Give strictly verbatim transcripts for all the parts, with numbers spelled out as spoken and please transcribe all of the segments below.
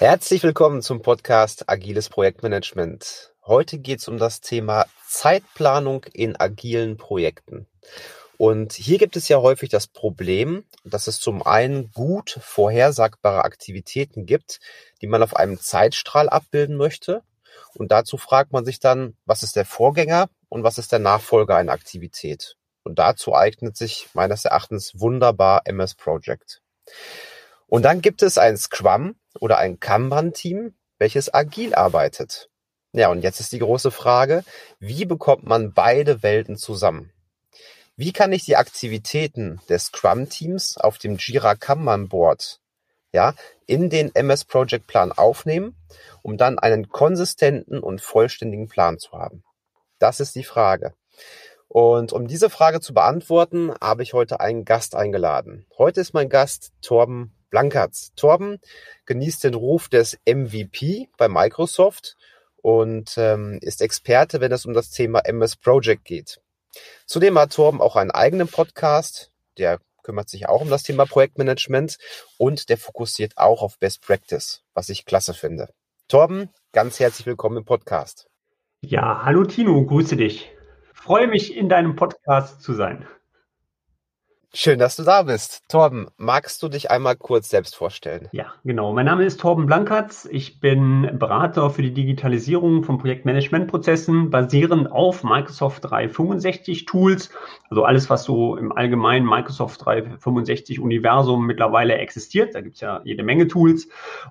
Herzlich willkommen zum Podcast Agiles Projektmanagement. Heute geht es um das Thema Zeitplanung in agilen Projekten. Und hier gibt es ja häufig das Problem, dass es zum einen gut vorhersagbare Aktivitäten gibt, die man auf einem Zeitstrahl abbilden möchte. Und dazu fragt man sich dann, was ist der Vorgänger und was ist der Nachfolger einer Aktivität? Und dazu eignet sich meines Erachtens wunderbar M S Project. Und dann gibt es ein Scrum oder ein Kanban-Team, welches agil arbeitet. Ja, und jetzt ist die große Frage, wie bekommt man beide Welten zusammen? Wie kann ich die Aktivitäten des Scrum-Teams auf dem Jira-Kanban-Board ja, in den M S-Project-Plan aufnehmen, um dann einen konsistenten und vollständigen Plan zu haben? Das ist die Frage. Und um diese Frage zu beantworten, habe ich heute einen Gast eingeladen. Heute ist mein Gast Torben Blankertz. Torben genießt den Ruf des M V P bei Microsoft und ähm, ist Experte, wenn es um das Thema M S Project geht. Zudem hat Torben auch einen eigenen Podcast, der kümmert sich auch um das Thema Projektmanagement und der fokussiert auch auf Best Practice, was ich klasse finde. Torben, ganz herzlich willkommen im Podcast. Ja, hallo Tino, grüße dich. Freue mich, in deinem Podcast zu sein. Schön, dass du da bist. Torben, magst du dich einmal kurz selbst vorstellen? Ja, genau. Mein Name ist Torben Blankertz. Ich bin Berater für die Digitalisierung von Projektmanagementprozessen, basierend auf Microsoft dreihundertfünfundsechzig Tools. Also alles, was so im allgemeinen Microsoft dreihundertfünfundsechzig Universum mittlerweile existiert. Da gibt es ja jede Menge Tools.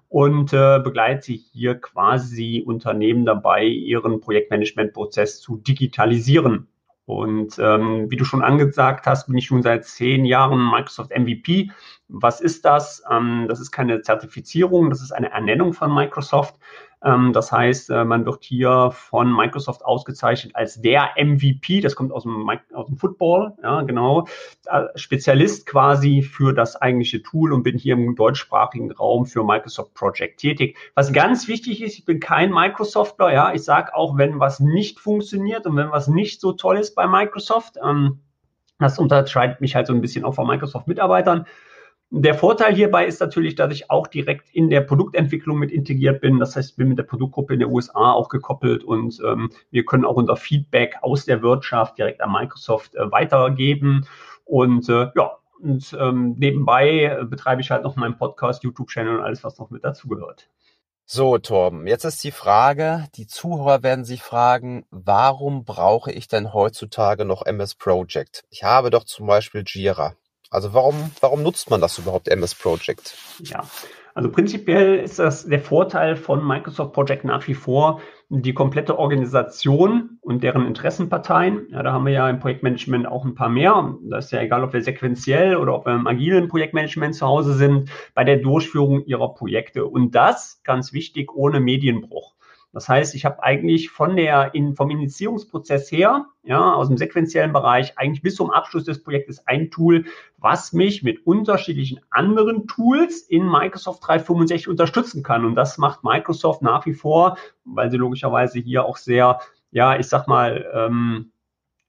Und äh, begleite hier quasi Unternehmen dabei, ihren Projektmanagementprozess zu digitalisieren. Und ähm, wie du schon angesagt hast, bin ich nun seit zehn Jahren Microsoft M V P. Was ist das? Ähm, das ist keine Zertifizierung, das ist eine Ernennung von Microsoft. Ähm, das heißt, äh, man wird hier von Microsoft ausgezeichnet als der M V P, das kommt aus dem, aus dem Football, ja genau, Spezialist quasi für das eigentliche Tool und bin hier im deutschsprachigen Raum für Microsoft Project tätig. Was ganz wichtig ist, ich bin kein Microsoftler, ja, ich sage auch, wenn was nicht funktioniert und wenn was nicht so toll ist bei Microsoft, ähm, das unterscheidet mich halt so ein bisschen auch von Microsoft-Mitarbeitern. Der Vorteil hierbei ist natürlich, dass ich auch direkt in der Produktentwicklung mit integriert bin. Das heißt, ich bin mit der Produktgruppe in den U S A auch gekoppelt und ähm, wir können auch unser Feedback aus der Wirtschaft direkt an Microsoft äh, weitergeben. Und äh, ja, und ähm, nebenbei betreibe ich halt noch meinen Podcast, YouTube-Channel und alles, was noch mit dazugehört. So, Torben, jetzt ist die Frage, die Zuhörer werden sich fragen, warum brauche ich denn heutzutage noch M S Project? Ich habe doch zum Beispiel Jira. Also warum, warum nutzt man das überhaupt, M S Project? Ja, also prinzipiell ist das der Vorteil von Microsoft Project nach wie vor, die komplette Organisation und deren Interessenparteien. Ja, da haben wir ja im Projektmanagement auch ein paar mehr. Das ist ja egal, ob wir sequenziell oder ob wir im agilen Projektmanagement zu Hause sind, bei der Durchführung ihrer Projekte. Und das, ganz wichtig, ohne Medienbruch. Das heißt, ich habe eigentlich von der, in, vom Initiierungsprozess her, ja, aus dem sequenziellen Bereich, eigentlich bis zum Abschluss des Projektes ein Tool, was mich mit unterschiedlichen anderen Tools in Microsoft dreihundertfünfundsechzig unterstützen kann. Und das macht Microsoft nach wie vor, weil sie logischerweise hier auch sehr, ja, ich sag mal, ähm,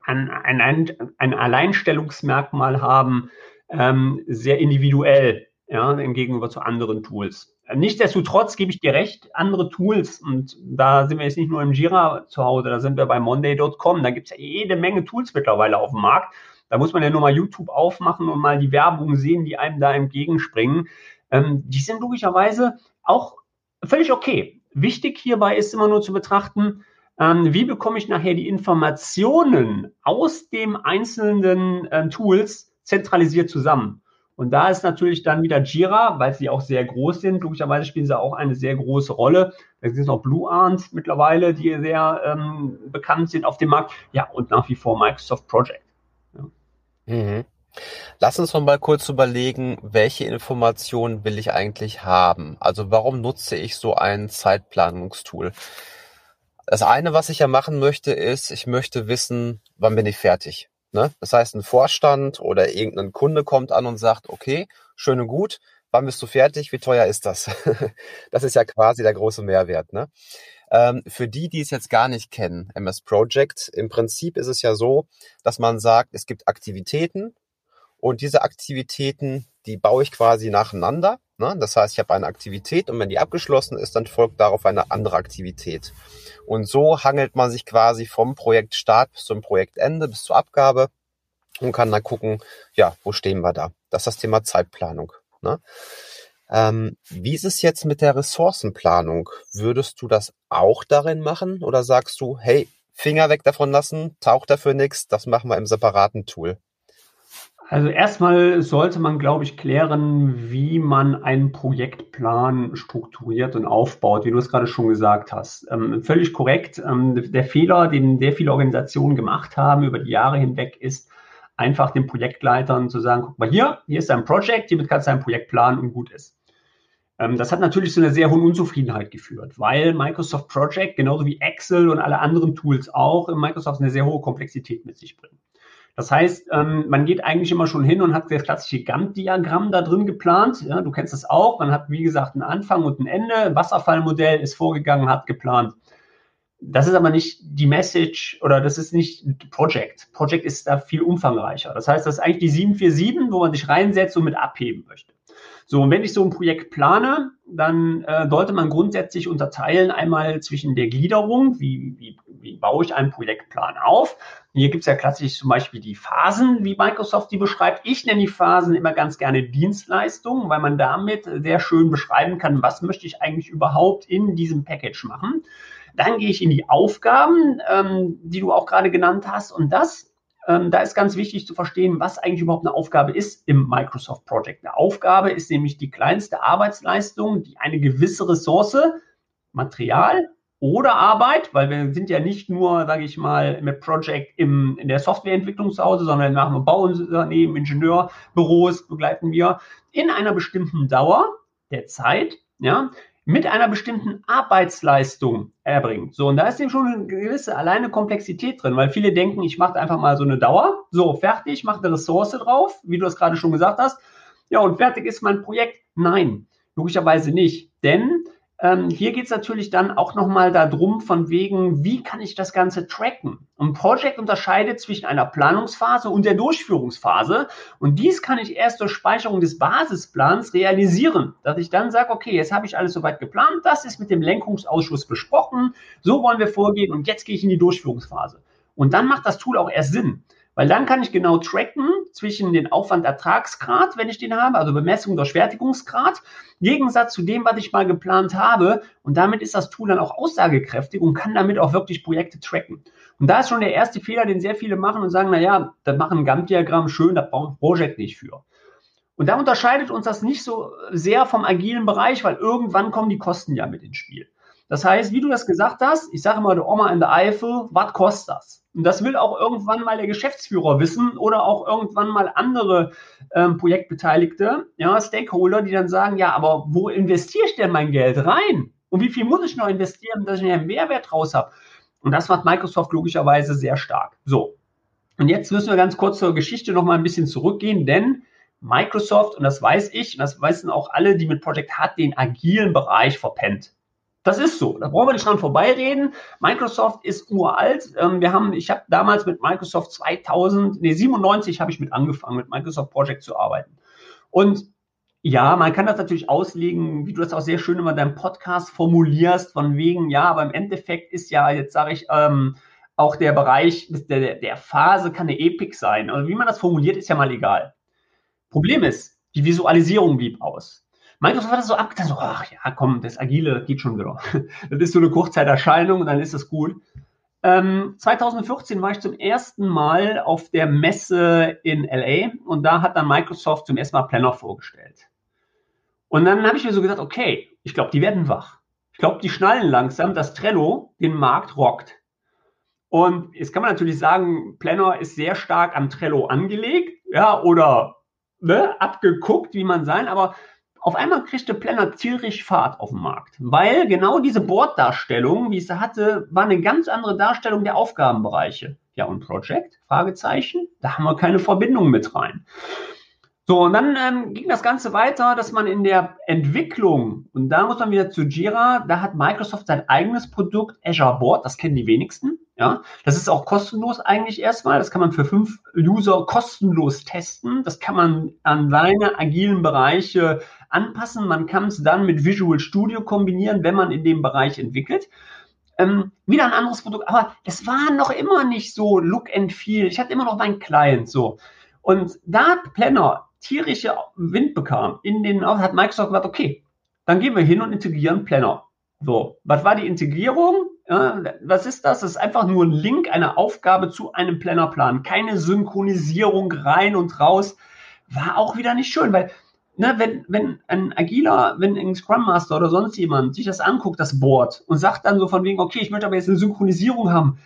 ein, ein, ein Alleinstellungsmerkmal haben, ähm, sehr individuell, ja, im Gegenüber zu anderen Tools. Nichtsdestotrotz gebe ich dir recht, andere Tools, und da sind wir jetzt nicht nur im Jira zu Hause, da sind wir bei monday Punkt com, da gibt es ja jede Menge Tools mittlerweile auf dem Markt. Da muss man ja nur mal YouTube aufmachen und mal die Werbung sehen, die einem da entgegenspringen. Ähm, die sind logischerweise auch völlig okay. Wichtig hierbei ist immer nur zu betrachten, ähm, wie bekomme ich nachher die Informationen aus dem einzelnen äh, Tools zentralisiert zusammen. Und da ist natürlich dann wieder Jira, weil sie auch sehr groß sind. Logischerweise spielen sie auch eine sehr große Rolle. Da sind noch Blue Arms mittlerweile, die sehr ähm, bekannt sind auf dem Markt. Ja, und nach wie vor Microsoft Project. Ja. Mhm. Lass uns noch mal kurz überlegen, welche Informationen will ich eigentlich haben? Also warum nutze ich so ein Zeitplanungstool? Das eine, was ich ja machen möchte, ist, ich möchte wissen, wann bin ich fertig? Das heißt, ein Vorstand oder irgendein Kunde kommt an und sagt, okay, schön und gut, wann bist du fertig, wie teuer ist das? Das ist ja quasi der große Mehrwert. Ne? Für die, die es jetzt gar nicht kennen, M S Project, im Prinzip ist es ja so, dass man sagt, es gibt Aktivitäten und diese Aktivitäten, die baue ich quasi nacheinander Ne? Das heißt, ich habe eine Aktivität und wenn die abgeschlossen ist, dann folgt darauf eine andere Aktivität. Und so hangelt man sich quasi vom Projektstart bis zum Projektende, bis zur Abgabe und kann dann gucken, ja, wo stehen wir da? Das ist das Thema Zeitplanung. Ne? Ähm, wie ist es jetzt mit der Ressourcenplanung? Würdest du das auch darin machen oder sagst du, hey, Finger weg davon lassen, taucht dafür nichts, das machen wir im separaten Tool? Also erstmal sollte man, glaube ich, klären, wie man einen Projektplan strukturiert und aufbaut, wie du es gerade schon gesagt hast. Ähm, völlig korrekt. Ähm, der Fehler, den sehr viele Organisationen gemacht haben über die Jahre hinweg, ist einfach den Projektleitern zu sagen, guck mal hier, hier ist dein Projekt, hiermit kannst du dein Projekt planen und gut ist. Ähm, das hat natürlich zu einer sehr hohen Unzufriedenheit geführt, weil Microsoft Project, genauso wie Excel und alle anderen Tools auch, in Microsoft eine sehr hohe Komplexität mit sich bringt. Das heißt, ähm, man geht eigentlich immer schon hin und hat das klassische Gantt-Diagramm da drin geplant. Ja, du kennst das auch. Man hat, wie gesagt, einen Anfang und ein Ende. Ein Wasserfallmodell ist vorgegangen, hat geplant. Das ist aber nicht die Message oder das ist nicht Project. Project ist da viel umfangreicher. Das heißt, das ist eigentlich die sieben vier sieben, wo man sich reinsetzt und mit abheben möchte. So, und wenn ich so ein Projekt plane, dann äh, sollte man grundsätzlich unterteilen einmal zwischen der Gliederung, wie, wie, wie baue ich einen Projektplan auf. Hier gibt es ja klassisch zum Beispiel die Phasen, wie Microsoft die beschreibt. Ich nenne die Phasen immer ganz gerne Dienstleistungen, weil man damit sehr schön beschreiben kann, was möchte ich eigentlich überhaupt in diesem Package machen. Dann gehe ich in die Aufgaben, ähm, die du auch gerade genannt hast. Und das, ähm, da ist ganz wichtig zu verstehen, was eigentlich überhaupt eine Aufgabe ist im Microsoft Project. Eine Aufgabe ist nämlich die kleinste Arbeitsleistung, die eine gewisse Ressource, Material oder Arbeit, weil wir sind ja nicht nur, sage ich mal, mit Project im, in der Softwareentwicklung zu Hause, sondern wir machen Bauunternehmen, Ingenieurbüros, begleiten wir in einer bestimmten Dauer der Zeit, ja, mit einer bestimmten Arbeitsleistung erbringt. So, und da ist eben schon eine gewisse alleine Komplexität drin, weil viele denken, ich mache einfach mal so eine Dauer, so, fertig, mache eine Ressource drauf, wie du es gerade schon gesagt hast, ja, und fertig ist mein Projekt. Nein, logischerweise nicht, denn ähm, hier geht es natürlich dann auch nochmal darum, von wegen, wie kann ich das Ganze tracken? Und Project unterscheidet zwischen einer Planungsphase und der Durchführungsphase und dies kann ich erst durch Speicherung des Basisplans realisieren, dass ich dann sage, okay, jetzt habe ich alles soweit geplant, das ist mit dem Lenkungsausschuss besprochen, so wollen wir vorgehen und jetzt gehe ich in die Durchführungsphase. Und dann macht das Tool auch erst Sinn, weil dann kann ich genau tracken zwischen den Aufwand-Ertragsgrad, wenn ich den habe, also Bemessung durch Fertigungsgrad, im Gegensatz zu dem, was ich mal geplant habe und damit ist das Tool dann auch aussagekräftig und kann damit auch wirklich Projekte tracken. Und da ist schon der erste Fehler, den sehr viele machen und sagen, naja, das machen ein Gantt-Diagramm schön, das braucht ein Project nicht für. Und da unterscheidet uns das nicht so sehr vom agilen Bereich, weil irgendwann kommen die Kosten ja mit ins Spiel. Das heißt, wie du das gesagt hast, ich sage immer, du Oma in der Eifel, was kostet das? Und das will auch irgendwann mal der Geschäftsführer wissen oder auch irgendwann mal andere ähm, Projektbeteiligte, ja, Stakeholder, die dann sagen, ja, aber wo investiere ich denn mein Geld rein? Und wie viel muss ich noch investieren, dass ich einen Mehrwert raus habe? Und das macht Microsoft logischerweise sehr stark. So, und jetzt müssen wir ganz kurz zur Geschichte noch mal ein bisschen zurückgehen, denn Microsoft, und das weiß ich, und das wissen auch alle, die mit Project hat, den agilen Bereich verpennt. Das ist so, da brauchen wir nicht dran vorbeireden. Microsoft ist uralt. Wir haben, ich habe damals mit Microsoft zweitausend, nee, siebenundneunzig habe ich mit angefangen, mit Microsoft Project zu arbeiten. Und ja, man kann das natürlich auslegen, wie du das auch sehr schön immer deinem Podcast formulierst, von wegen, ja, aber im Endeffekt ist ja, jetzt sage ich, ähm, auch der Bereich der, der Phase kann eine Epic sein. Also wie man das formuliert, ist ja mal egal. Problem ist, die Visualisierung blieb aus. Microsoft hat das so abgetan, so, ach ja, komm, das Agile geht schon wieder. Das ist so eine Kurzzeiterscheinung und dann ist das gut. Ähm, zweitausendvierzehn war ich zum ersten Mal auf der Messe in L A und da hat dann Microsoft zum ersten Mal Planner vorgestellt. Und dann habe ich mir so gedacht, okay, ich glaube, die werden wach. Ich glaube, die schnallen langsam, dass Trello den Markt rockt. Und jetzt kann man natürlich sagen, Planner ist sehr stark am Trello angelegt, ja, oder ne, abgeguckt, wie man sein, aber auf einmal kriegte Planner tierisch Fahrt auf dem Markt, weil genau diese Board-Darstellung, wie ich sie hatte, war eine ganz andere Darstellung der Aufgabenbereiche. Ja, und Project? Fragezeichen? Da haben wir keine Verbindung mit rein. So, und dann ähm, ging das Ganze weiter, dass man in der Entwicklung, und da muss man wieder zu Jira, da hat Microsoft sein eigenes Produkt, Azure Board, das kennen die wenigsten. Ja, das ist auch kostenlos eigentlich erstmal. Das kann man für fünf User kostenlos testen. Das kann man an seine agilen Bereiche anpassen. Man kann es dann mit Visual Studio kombinieren, wenn man in dem Bereich entwickelt. Ähm, wieder ein anderes Produkt, aber es war noch immer nicht so Look and Feel. Ich hatte immer noch meinen Client so. Und da Planner tierische Wind bekam, in den, hat Microsoft gesagt, okay, dann gehen wir hin und integrieren Planner. So, was war die Integrierung? Ja, was ist das? Das ist einfach nur ein Link, eine Aufgabe zu einem Plannerplan. Keine Synchronisierung rein und raus. War auch wieder nicht schön, weil ne, wenn, wenn ein Agiler, wenn ein Scrum Master oder sonst jemand sich das anguckt, das Board, und sagt dann so von wegen, okay, ich möchte aber jetzt eine Synchronisierung haben.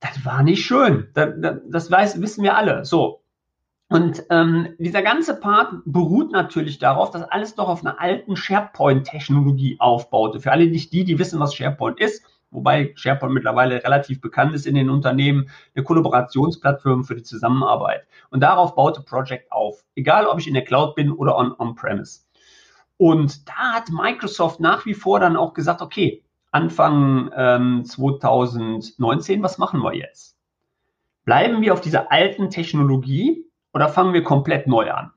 Das war nicht schön. Das, das weiß, wissen wir alle. So. Und ähm, dieser ganze Part beruht natürlich darauf, dass alles noch auf einer alten SharePoint-Technologie aufbaute. Für alle nicht die, die wissen, was SharePoint ist, wobei SharePoint mittlerweile relativ bekannt ist in den Unternehmen, eine Kollaborationsplattform für die Zusammenarbeit. Und darauf baute Project auf, egal ob ich in der Cloud bin oder on, on-premise. Und da hat Microsoft nach wie vor dann auch gesagt, okay, Anfang ähm, zwanzig neunzehn, was machen wir jetzt? Bleiben wir auf dieser alten Technologie? Oder fangen wir komplett neu an?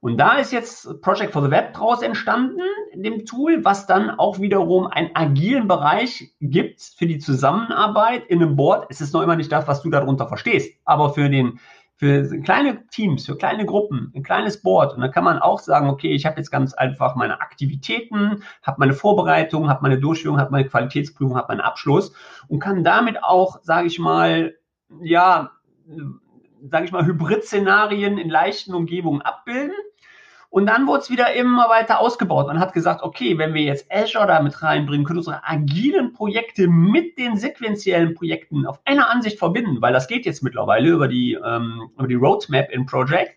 Und da ist jetzt Project for the Web draus entstanden, dem Tool, was dann auch wiederum einen agilen Bereich gibt für die Zusammenarbeit in einem Board. Es ist noch immer nicht das, was du darunter verstehst, aber für, den, für kleine Teams, für kleine Gruppen, ein kleines Board. Und da kann man auch sagen, okay, ich habe jetzt ganz einfach meine Aktivitäten, habe meine Vorbereitung, habe meine Durchführung, habe meine Qualitätsprüfung, habe meinen Abschluss und kann damit auch, sage ich mal, ja, sage ich mal, Hybrid-Szenarien in leichten Umgebungen abbilden. Und dann wurde es wieder immer weiter ausgebaut. Man hat gesagt, okay, wenn wir jetzt Azure damit reinbringen, können unsere agilen Projekte mit den sequentiellen Projekten auf einer Ansicht verbinden, weil das geht jetzt mittlerweile über die, ähm, über die Roadmap in Project.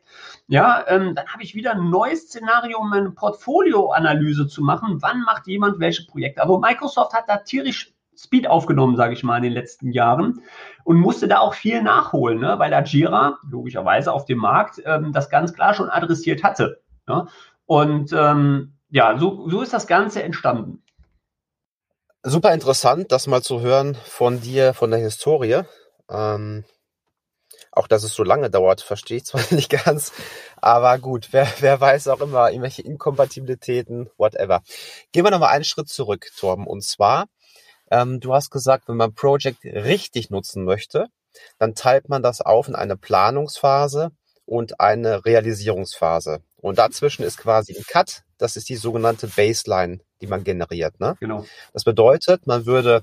Ja, ähm, dann habe ich wieder ein neues Szenario, um eine Portfolioanalyse zu machen. Wann macht jemand welche Projekte? Aber Microsoft hat da tierisch Speed aufgenommen, sage ich mal, in den letzten Jahren und musste da auch viel nachholen, ne? Weil da Jira logischerweise auf dem Markt ähm, das ganz klar schon adressiert hatte. Ne? Und ähm, ja, so, so ist das Ganze entstanden. Super interessant, das mal zu hören von dir, von der Historie. Ähm, auch, dass es so lange dauert, verstehe ich zwar nicht ganz, aber gut, wer, wer weiß auch immer, irgendwelche Inkompatibilitäten, whatever. Gehen wir nochmal einen Schritt zurück, Torben, und zwar Ähm, du hast gesagt, wenn man Project richtig nutzen möchte, dann teilt man das auf in eine Planungsphase und eine Realisierungsphase. Und dazwischen ist quasi ein Cut. Das ist die sogenannte Baseline, die man generiert. Ne? Genau. Das bedeutet, man würde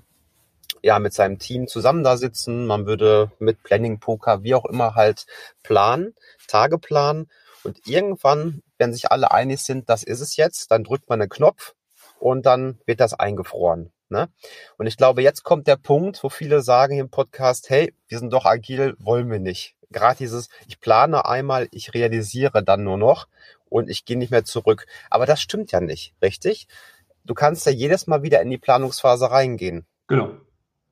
ja mit seinem Team zusammen da sitzen, man würde mit Planning, Poker, wie auch immer halt planen, Tage planen. Und irgendwann, wenn sich alle einig sind, das ist es jetzt, dann drückt man einen Knopf und dann wird das eingefroren. Ne? Und ich glaube, jetzt kommt der Punkt, wo viele sagen hier im Podcast, hey, wir sind doch agil, wollen wir nicht. Gerade dieses, ich plane einmal, ich realisiere dann nur noch und ich gehe nicht mehr zurück. Aber das stimmt ja nicht, richtig? Du kannst ja jedes Mal wieder in die Planungsphase reingehen. Genau,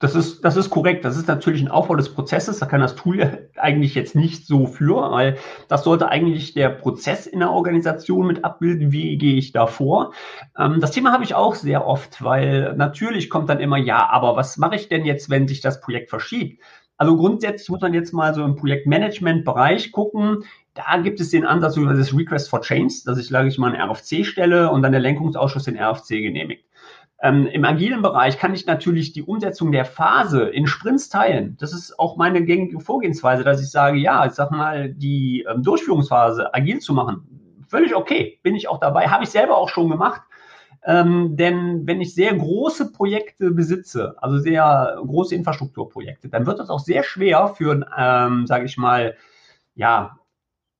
das ist, das ist korrekt. Das ist natürlich ein Aufbau des Prozesses. Da kann das Tool eigentlich jetzt nicht so für, weil das sollte eigentlich der Prozess in der Organisation mit abbilden. Wie gehe ich da vor? Ähm, das Thema habe ich auch sehr oft, weil natürlich kommt dann immer, ja, aber was mache ich denn jetzt, wenn sich das Projekt verschiebt? Also grundsätzlich muss man jetzt mal so im Projektmanagement-Bereich gucken. Da gibt es den Ansatz über das Request for Changes, dass ich, sage ich mal, einen R F C stelle und dann der Lenkungsausschuss den R F C genehmigt. Ähm, im agilen Bereich kann ich natürlich die Umsetzung der Phase in Sprints teilen. Das ist auch meine gängige Vorgehensweise, dass ich sage, ja, ich sag mal, die ähm, Durchführungsphase agil zu machen, völlig okay, bin ich auch dabei, habe ich selber auch schon gemacht. Ähm, denn wenn ich sehr große Projekte besitze, also sehr große Infrastrukturprojekte, dann wird das auch sehr schwer für, ähm, sage ich mal, ja,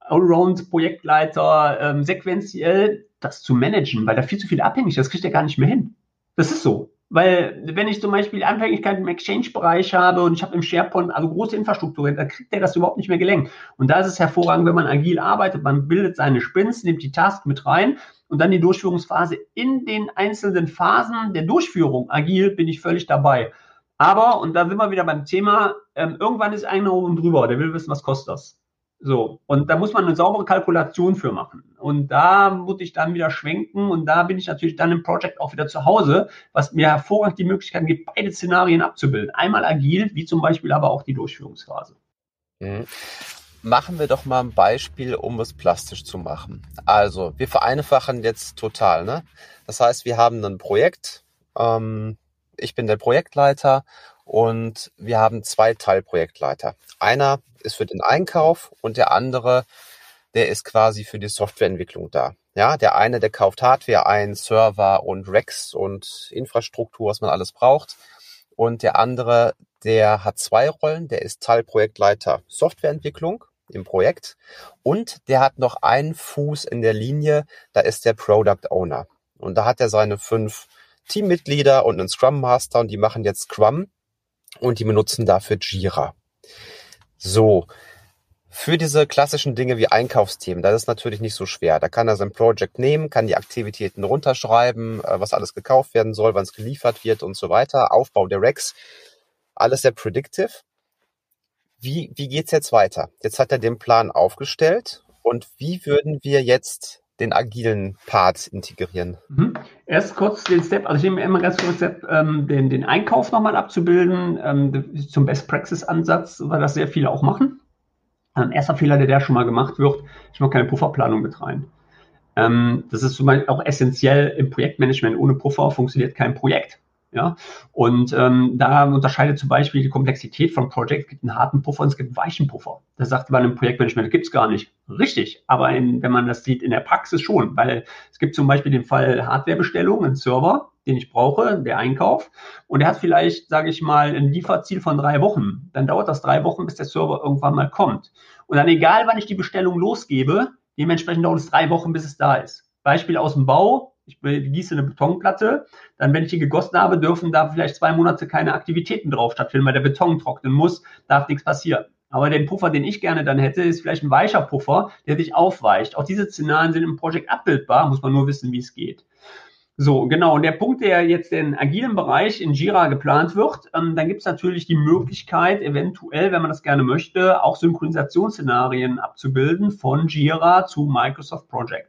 Allround-Projektleiter ähm, sequenziell das zu managen, weil da viel zu viel abhängig ist, das kriegt er gar nicht mehr hin. Das ist so, weil wenn ich zum Beispiel Anfälligkeit im Exchange-Bereich habe und ich habe im SharePoint also große Infrastruktur, dann kriegt der das überhaupt nicht mehr gelenkt. Und da ist es hervorragend, wenn man agil arbeitet, man bildet seine Sprints, nimmt die Task mit rein und dann die Durchführungsphase in den einzelnen Phasen der Durchführung. Agil bin ich völlig dabei. Aber, und da sind wir wieder beim Thema, ähm, irgendwann ist einer oben drüber, der will wissen, was kostet das. So, und da muss man eine saubere Kalkulation für machen. Und da muss ich dann wieder schwenken und da bin ich natürlich dann im Project auch wieder zu Hause, was mir hervorragend die Möglichkeit gibt, beide Szenarien abzubilden. Einmal agil, wie zum Beispiel aber auch die Durchführungsphase. Mhm. Machen wir doch mal ein Beispiel, um es plastisch zu machen. Also, wir vereinfachen jetzt total, ne? Das heißt, wir haben ein Projekt, ähm, ich bin der Projektleiter und wir haben zwei Teilprojektleiter. Einer ist für den Einkauf und der andere, der ist quasi für die Softwareentwicklung da. Ja, der eine, der kauft Hardware ein, Server und Racks und Infrastruktur, was man alles braucht. Und der andere, der hat zwei Rollen, der ist Teilprojektleiter Softwareentwicklung im Projekt und der hat noch einen Fuß in der Linie, da ist der Product Owner. Und da hat er seine fünf Teammitglieder und einen Scrum Master und die machen jetzt Scrum und die benutzen dafür Jira. So, für diese klassischen Dinge wie Einkaufsthemen, das ist natürlich nicht so schwer. Da kann er sein Project nehmen, kann die Aktivitäten runterschreiben, was alles gekauft werden soll, wann es geliefert wird und so weiter, Aufbau der Racks, alles sehr predictive. Wie, wie geht's jetzt weiter? Jetzt hat er den Plan aufgestellt und wie würden wir jetzt den agilen Part integrieren? Mhm. Erst kurz den Step, also ich nehme immer ganz kurz Step, ähm, den, den Einkauf nochmal abzubilden, ähm, zum Best-Practice-Ansatz, weil das sehr viele auch machen. Ähm, erster Fehler, der da schon mal gemacht wird, ich mache keine Pufferplanung mit rein. Ähm, das ist zum Beispiel auch essentiell im Projektmanagement. Ohne Puffer funktioniert kein Projekt. Ja, und ähm, da unterscheidet zum Beispiel die Komplexität von Project. Es gibt einen harten Puffer und es gibt einen weichen Puffer. Das sagt man im Projektmanagement, gibt es gar nicht. Richtig, aber in, wenn man das sieht in der Praxis schon, weil es gibt zum Beispiel den Fall Hardwarebestellung, einen Server, den ich brauche, der Einkauf, und der hat vielleicht, sage ich mal, ein Lieferziel von drei Wochen. Dann dauert das drei Wochen, bis der Server irgendwann mal kommt. Und dann egal, wann ich die Bestellung losgebe, dementsprechend dauert es drei Wochen, bis es da ist. Beispiel aus dem Bau. Ich gieße eine Betonplatte, dann, wenn ich die gegossen habe, dürfen da vielleicht zwei Monate keine Aktivitäten drauf stattfinden, weil der Beton trocknen muss, darf nichts passieren. Aber den Puffer, den ich gerne dann hätte, ist vielleicht ein weicher Puffer, der sich aufweicht. Auch diese Szenarien sind im Project abbildbar, muss man nur wissen, wie es geht. So, genau, und der Punkt, der jetzt im agilen Bereich in Jira geplant wird, ähm, dann gibt es natürlich die Möglichkeit, eventuell, wenn man das gerne möchte, auch Synchronisationsszenarien abzubilden von Jira zu Microsoft Project.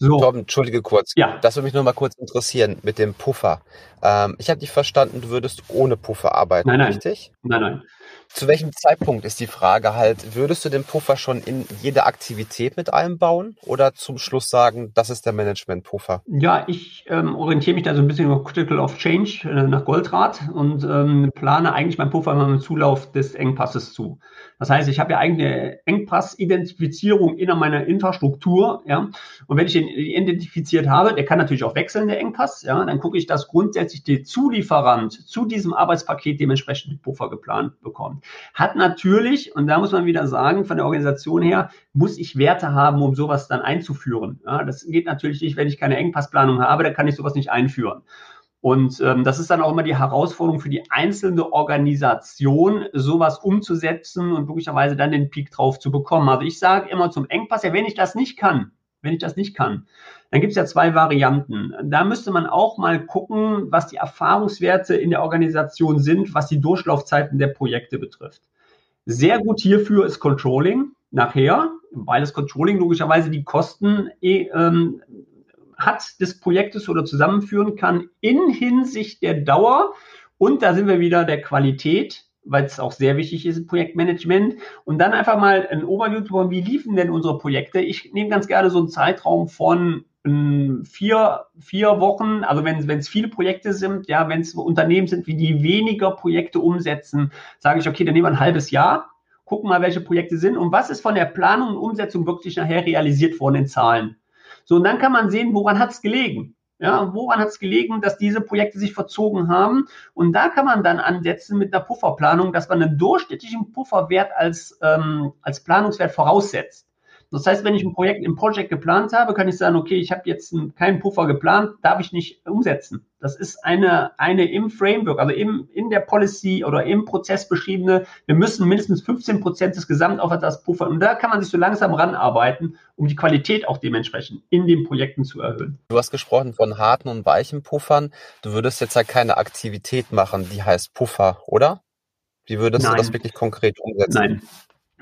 So. Torben, entschuldige kurz. Ja. Das würde mich nur mal kurz interessieren mit dem Puffer. Ähm, ich habe dich verstanden, du würdest ohne Puffer arbeiten, nein, nein. Richtig? Nein, nein. Zu welchem Zeitpunkt ist die Frage halt, würdest du den Puffer schon in jede Aktivität mit einbauen oder zum Schluss sagen, das ist der Management-Puffer? Ja, ich ähm, orientiere mich da so ein bisschen über Critical of Change äh, nach Goldrat und ähm, plane eigentlich meinen Puffer immer mit Zulauf des Engpasses zu. Das heißt, ich habe ja eigentlich eine Engpass-Identifizierung in meiner Infrastruktur, ja, und wenn ich den identifiziert habe, der kann natürlich auch wechseln, der Engpass, ja, dann gucke ich, dass grundsätzlich der Zulieferant zu diesem Arbeitspaket dementsprechend den Puffer geplant bekommt. Hat natürlich, und da muss man wieder sagen, von der Organisation her, muss ich Werte haben, um sowas dann einzuführen. Ja, das geht natürlich nicht, wenn ich keine Engpassplanung habe, dann kann ich sowas nicht einführen. Und ähm, das ist dann auch immer die Herausforderung für die einzelne Organisation, sowas umzusetzen und möglicherweise dann den Peak drauf zu bekommen. Also ich sage immer zum Engpass, ja, wenn ich das nicht kann, wenn ich das nicht kann, dann gibt es ja zwei Varianten. Da müsste man auch mal gucken, was die Erfahrungswerte in der Organisation sind, was die Durchlaufzeiten der Projekte betrifft. Sehr gut hierfür ist Controlling nachher, weil das Controlling logischerweise die Kosten eh, ähm, hat des Projektes oder zusammenführen kann in Hinsicht der Dauer. Und da sind wir wieder der Qualität, weil es auch sehr wichtig ist im Projektmanagement. Und dann einfach mal ein Overview, wie liefen denn unsere Projekte? Ich nehme ganz gerne so einen Zeitraum von ähm, vier, vier Wochen, also wenn es viele Projekte sind, ja, wenn es Unternehmen sind, wie die weniger Projekte umsetzen, sage ich, okay, dann nehmen wir ein halbes Jahr, gucken mal, welche Projekte sind und was ist von der Planung und Umsetzung wirklich nachher realisiert worden in Zahlen. So, und dann kann man sehen, woran hat es gelegen. Ja, woran hat es gelegen, dass diese Projekte sich verzogen haben? Und da kann man dann ansetzen mit einer Pufferplanung, dass man einen durchschnittlichen Pufferwert als, ähm, als Planungswert voraussetzt. Das heißt, wenn ich ein Projekt im Project geplant habe, kann ich sagen, okay, ich habe jetzt einen, keinen Puffer geplant, darf ich nicht umsetzen. Das ist eine, eine im Framework, also im, in der Policy oder im Prozess beschriebene, wir müssen mindestens fünfzehn Prozent des Gesamtaufwands puffern. Und da kann man sich so langsam ranarbeiten, um die Qualität auch dementsprechend in den Projekten zu erhöhen. Du hast gesprochen von harten und weichen Puffern. Du würdest jetzt ja keine Aktivität machen, die heißt Puffer, oder? Wie würdest Nein. du das wirklich konkret umsetzen? Nein.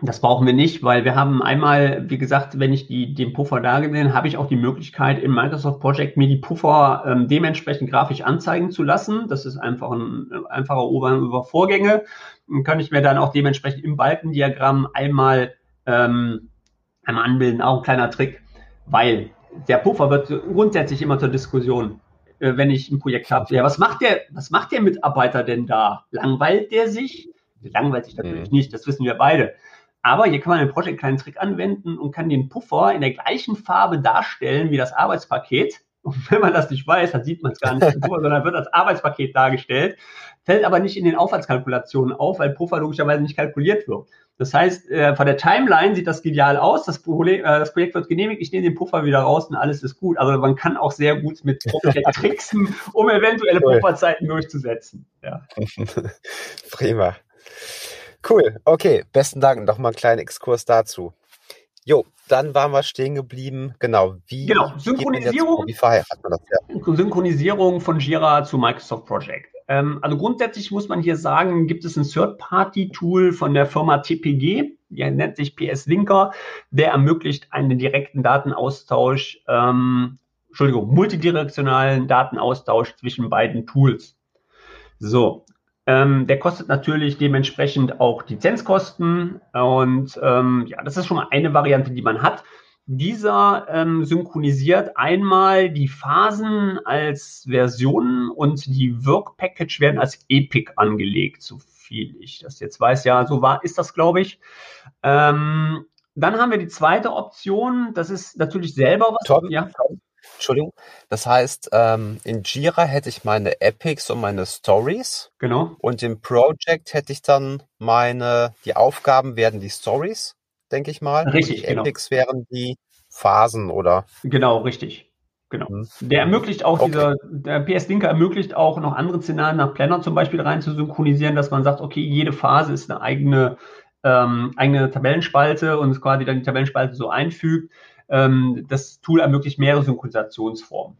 Das brauchen wir nicht, weil wir haben einmal, wie gesagt, wenn ich die, den Puffer dargestellt, habe ich auch die Möglichkeit, im Microsoft Project mir die Puffer ähm, dementsprechend grafisch anzeigen zu lassen. Das ist einfach ein einfacher Übergang über Vorgänge. Dann kann ich mir dann auch dementsprechend im Balkendiagramm einmal ähm, am Anbilden, auch ein kleiner Trick, weil der Puffer wird grundsätzlich immer zur Diskussion, äh, wenn ich ein Projekt habe. Ja, was macht der, was macht der Mitarbeiter denn da? Langweilt der sich? Langweilt sich natürlich mhm. nicht, das wissen wir beide. Aber hier kann man im Projekt einen kleinen Trick anwenden und kann den Puffer in der gleichen Farbe darstellen wie das Arbeitspaket. Und wenn man das nicht weiß, dann sieht man es gar nicht, sondern wird als Arbeitspaket dargestellt, fällt aber nicht in den Aufwandskalkulationen auf, weil Puffer logischerweise nicht kalkuliert wird. Das heißt, von der Timeline sieht das genial aus, das Projekt wird genehmigt, ich nehme den Puffer wieder raus und alles ist gut. Also man kann auch sehr gut mit tricksen, um eventuelle Pufferzeiten durchzusetzen. Ja. Prima. Cool, okay, besten Dank. Nochmal einen kleinen Exkurs dazu. Jo, dann waren wir stehen geblieben. Genau, wie genau. Synchronisierung, jetzt, hat man das, ja. Synchronisierung von Jira zu Microsoft Project. Ähm, also grundsätzlich muss man hier sagen, gibt es ein Third-Party-Tool von der Firma T P G, der nennt sich P S-Linker, der ermöglicht einen direkten Datenaustausch, ähm, Entschuldigung, multidirektionalen Datenaustausch zwischen beiden Tools. So. Ähm, der kostet natürlich dementsprechend auch Lizenzkosten und ähm, ja, das ist schon mal eine Variante, die man hat. Dieser ähm, synchronisiert einmal die Phasen als Versionen und die Work-Package werden als Epic angelegt, so viel ich das jetzt weiß. Ja, so war, ist das, glaube ich. Ähm, dann haben wir die zweite Option, das ist natürlich selber was. Torben, ja. Torben, Entschuldigung, das heißt, ähm, in Jira hätte ich meine Epics und meine Stories. Genau. Und im Project hätte ich dann meine, die Aufgaben werden die Stories, denke ich mal. Richtig, und die genau. Epics wären die Phasen, oder? Genau, richtig. Genau. Mhm. Der ermöglicht auch, okay. dieser, der P S-Linker ermöglicht auch noch andere Szenarien nach Planner zum Beispiel rein zu synchronisieren, dass man sagt, okay, jede Phase ist eine eigene, ähm, eigene Tabellenspalte und quasi dann die Tabellenspalte so einfügt. Das Tool ermöglicht mehrere Synchronisationsformen.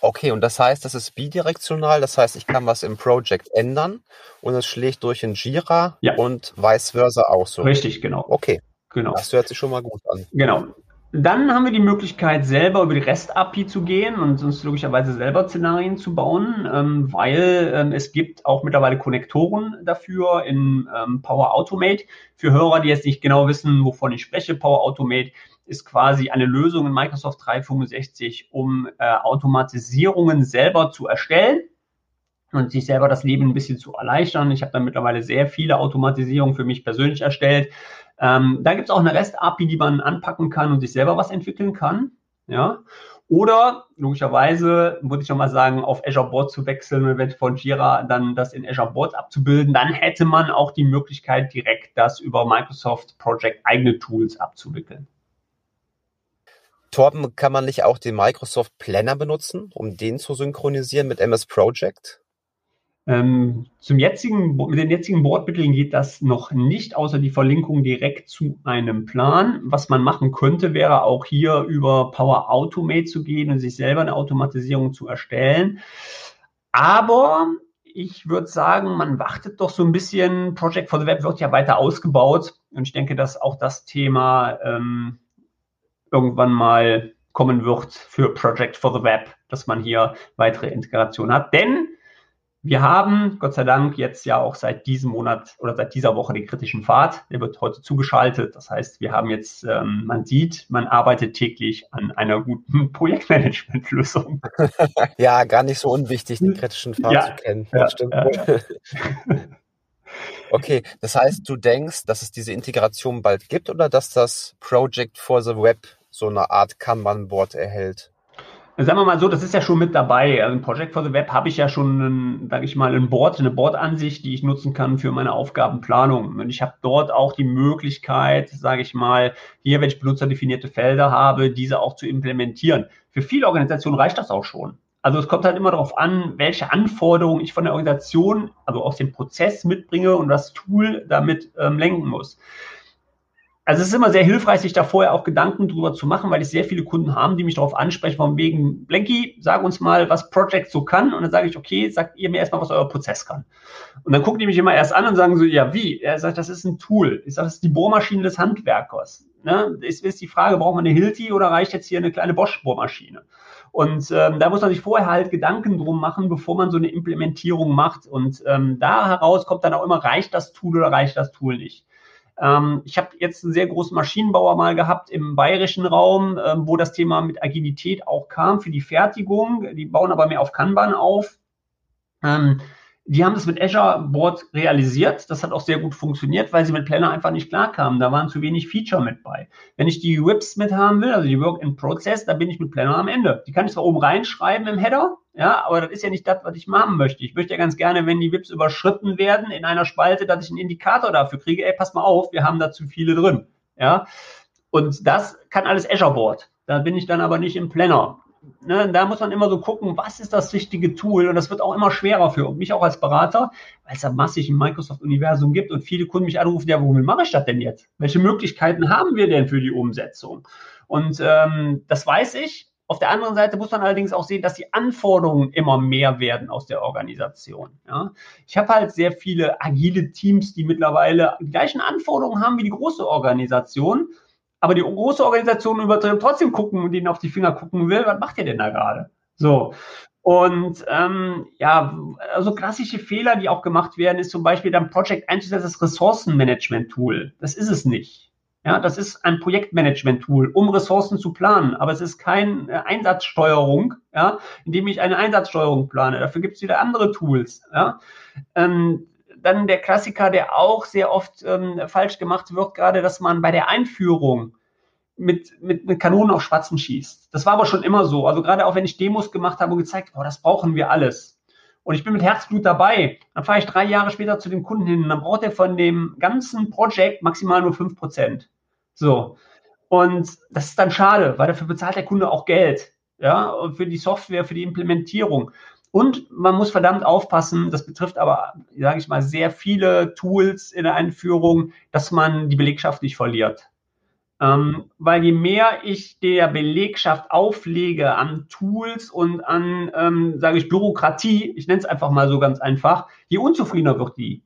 Okay, und das heißt, das ist bidirektional, das heißt, ich kann was im Project ändern und es schlägt durch in Jira ja. und vice versa auch so. Richtig, genau. Okay, genau. Das hört sich schon mal gut an. Genau. Dann haben wir die Möglichkeit, selber über die REST-A P I zu gehen und uns logischerweise selber Szenarien zu bauen, weil es gibt auch mittlerweile Konnektoren dafür in Power Automate. Für Hörer, die jetzt nicht genau wissen, wovon ich spreche, Power Automate ist quasi eine Lösung in Microsoft dreihundertfünfundsechzig, um äh, Automatisierungen selber zu erstellen und sich selber das Leben ein bisschen zu erleichtern. Ich habe da mittlerweile sehr viele Automatisierungen für mich persönlich erstellt. Ähm, da gibt es auch eine REST-A P I, die man anpacken kann und sich selber was entwickeln kann. Ja. Oder logischerweise, würde ich nochmal sagen, auf Azure Board zu wechseln und wenn von Jira dann das in Azure Board abzubilden, dann hätte man auch die Möglichkeit, direkt das über Microsoft Project eigene Tools abzuwickeln. Torben, kann man nicht auch den Microsoft Planner benutzen, um den zu synchronisieren mit M S Project? Ähm, zum jetzigen, mit den jetzigen Boardmitteln geht das noch nicht, außer die Verlinkung direkt zu einem Plan. Was man machen könnte, wäre auch hier über Power Automate zu gehen und sich selber eine Automatisierung zu erstellen. Aber ich würde sagen, man wartet doch so ein bisschen. Project for the Web wird ja weiter ausgebaut und ich denke, dass auch das Thema ähm, irgendwann mal kommen wird für Project for the Web, dass man hier weitere Integration hat. Denn wir haben, Gott sei Dank, jetzt ja auch seit diesem Monat oder seit dieser Woche den kritischen Pfad. Der wird heute zugeschaltet. Das heißt, wir haben jetzt, ähm, man sieht, man arbeitet täglich an einer guten Projektmanagement-Lösung. Ja, gar nicht so unwichtig, den kritischen Pfad ja, zu kennen. Ja, das stimmt. Ja, ja. Okay, das heißt, du denkst, dass es diese Integration bald gibt oder dass das Project for the Web so eine Art Kanban-Board erhält? Sagen wir mal so, das ist ja schon mit dabei. Also im Project for the Web habe ich ja schon, sage ich mal, ein Board, eine Board-Ansicht, die ich nutzen kann für meine Aufgabenplanung. Und ich habe dort auch die Möglichkeit, sage ich mal, hier, wenn ich benutzerdefinierte Felder habe, diese auch zu implementieren. Für viele Organisationen reicht das auch schon. Also es kommt halt immer darauf an, welche Anforderungen ich von der Organisation, also aus dem Prozess mitbringe und das Tool damit ähm, lenken muss. Also es ist immer sehr hilfreich, sich da vorher auch Gedanken drüber zu machen, weil ich sehr viele Kunden habe, die mich darauf ansprechen, von wegen, Blanky, sag uns mal, was Project so kann. Und dann sage ich, okay, sagt ihr mir erstmal, was euer Prozess kann. Und dann gucken die mich immer erst an und sagen so, ja, wie? Er sagt, das ist ein Tool. Ich sage, das ist die Bohrmaschine des Handwerkers. Ne? Ist, ist die Frage, braucht man eine Hilti oder reicht jetzt hier eine kleine Bosch-Bohrmaschine? Und ähm, da muss man sich vorher halt Gedanken drum machen, bevor man so eine Implementierung macht. Und ähm, da heraus kommt dann auch immer, reicht das Tool oder reicht das Tool nicht? Ähm, ich habe jetzt einen sehr großen Maschinenbauer mal gehabt im bayerischen Raum, ähm, wo das Thema mit Agilität auch kam für die Fertigung. Die bauen aber mehr auf Kanban auf. Ähm, die haben das mit Azure Board realisiert. Das hat auch sehr gut funktioniert, weil sie mit Planner einfach nicht klarkamen. Da waren zu wenig Feature mit bei. Wenn ich die W I Ps mit haben will, also die Work in Process, dann bin ich mit Planner am Ende. Die kann ich zwar oben reinschreiben im Header, ja, aber das ist ja nicht das, was ich machen möchte. Ich möchte ja ganz gerne, wenn die W I Ps überschritten werden, in einer Spalte, dass ich einen Indikator dafür kriege, ey, pass mal auf, wir haben da zu viele drin. Ja. Und das kann alles Azure Board. Da bin ich dann aber nicht im Planner. Ne, da muss man immer so gucken, was ist das richtige Tool, und das wird auch immer schwerer für mich auch als Berater, weil es da massig im Microsoft-Universum gibt und viele Kunden mich anrufen, ja, womit mache ich das denn jetzt? Welche Möglichkeiten haben wir denn für die Umsetzung? Und ähm, das weiß ich. Auf der anderen Seite muss man allerdings auch sehen, dass die Anforderungen immer mehr werden aus der Organisation. Ja. Ich habe halt sehr viele agile Teams, die mittlerweile die gleichen Anforderungen haben wie die große Organisation, aber die große Organisation übertreibt trotzdem gucken und denen auf die Finger gucken will, was macht ihr denn da gerade? So. Und ähm, ja, also klassische Fehler, die auch gemacht werden, ist zum Beispiel dann Project einzusetzen als Ressourcenmanagement-Tool. Das ist es nicht. Ja, das ist ein Projektmanagement-Tool, um Ressourcen zu planen, aber es ist keine Einsatzsteuerung, ja, indem ich eine Einsatzsteuerung plane. Dafür gibt es wieder andere Tools. Ja. Ähm, Dann der Klassiker, der auch sehr oft ähm, falsch gemacht wird, gerade, dass man bei der Einführung mit, mit, mit Kanonen auf Spatzen schießt. Das war aber schon immer so. Also gerade auch, wenn ich Demos gemacht habe und gezeigt, oh, das brauchen wir alles. Und ich bin mit Herzblut dabei. Dann fahre ich drei Jahre später zu dem Kunden hin. Dann braucht er von dem ganzen Projekt maximal nur fünf Prozent. So. Und das ist dann schade, weil dafür bezahlt der Kunde auch Geld. Ja, für die Software, für die Implementierung. Und man muss verdammt aufpassen, das betrifft aber, sage ich mal, sehr viele Tools in der Einführung, dass man die Belegschaft nicht verliert. Ähm, weil je mehr ich der Belegschaft auflege an Tools und an, ähm, sage ich, Bürokratie, ich nenne es einfach mal so ganz einfach, je unzufriedener wird die.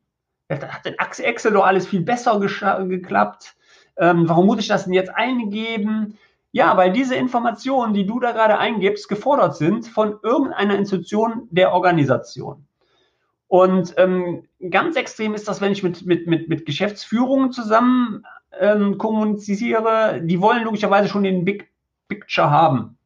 Da hat in Excel doch alles viel besser geklappt. Ähm, warum muss ich das denn jetzt eingeben? Ja, weil diese Informationen, die du da gerade eingibst, gefordert sind von irgendeiner Institution der Organisation. Und ähm, ganz extrem ist das, wenn ich mit, mit, mit, mit Geschäftsführungen zusammen ähm, kommuniziere, die wollen logischerweise schon den Big Picture haben.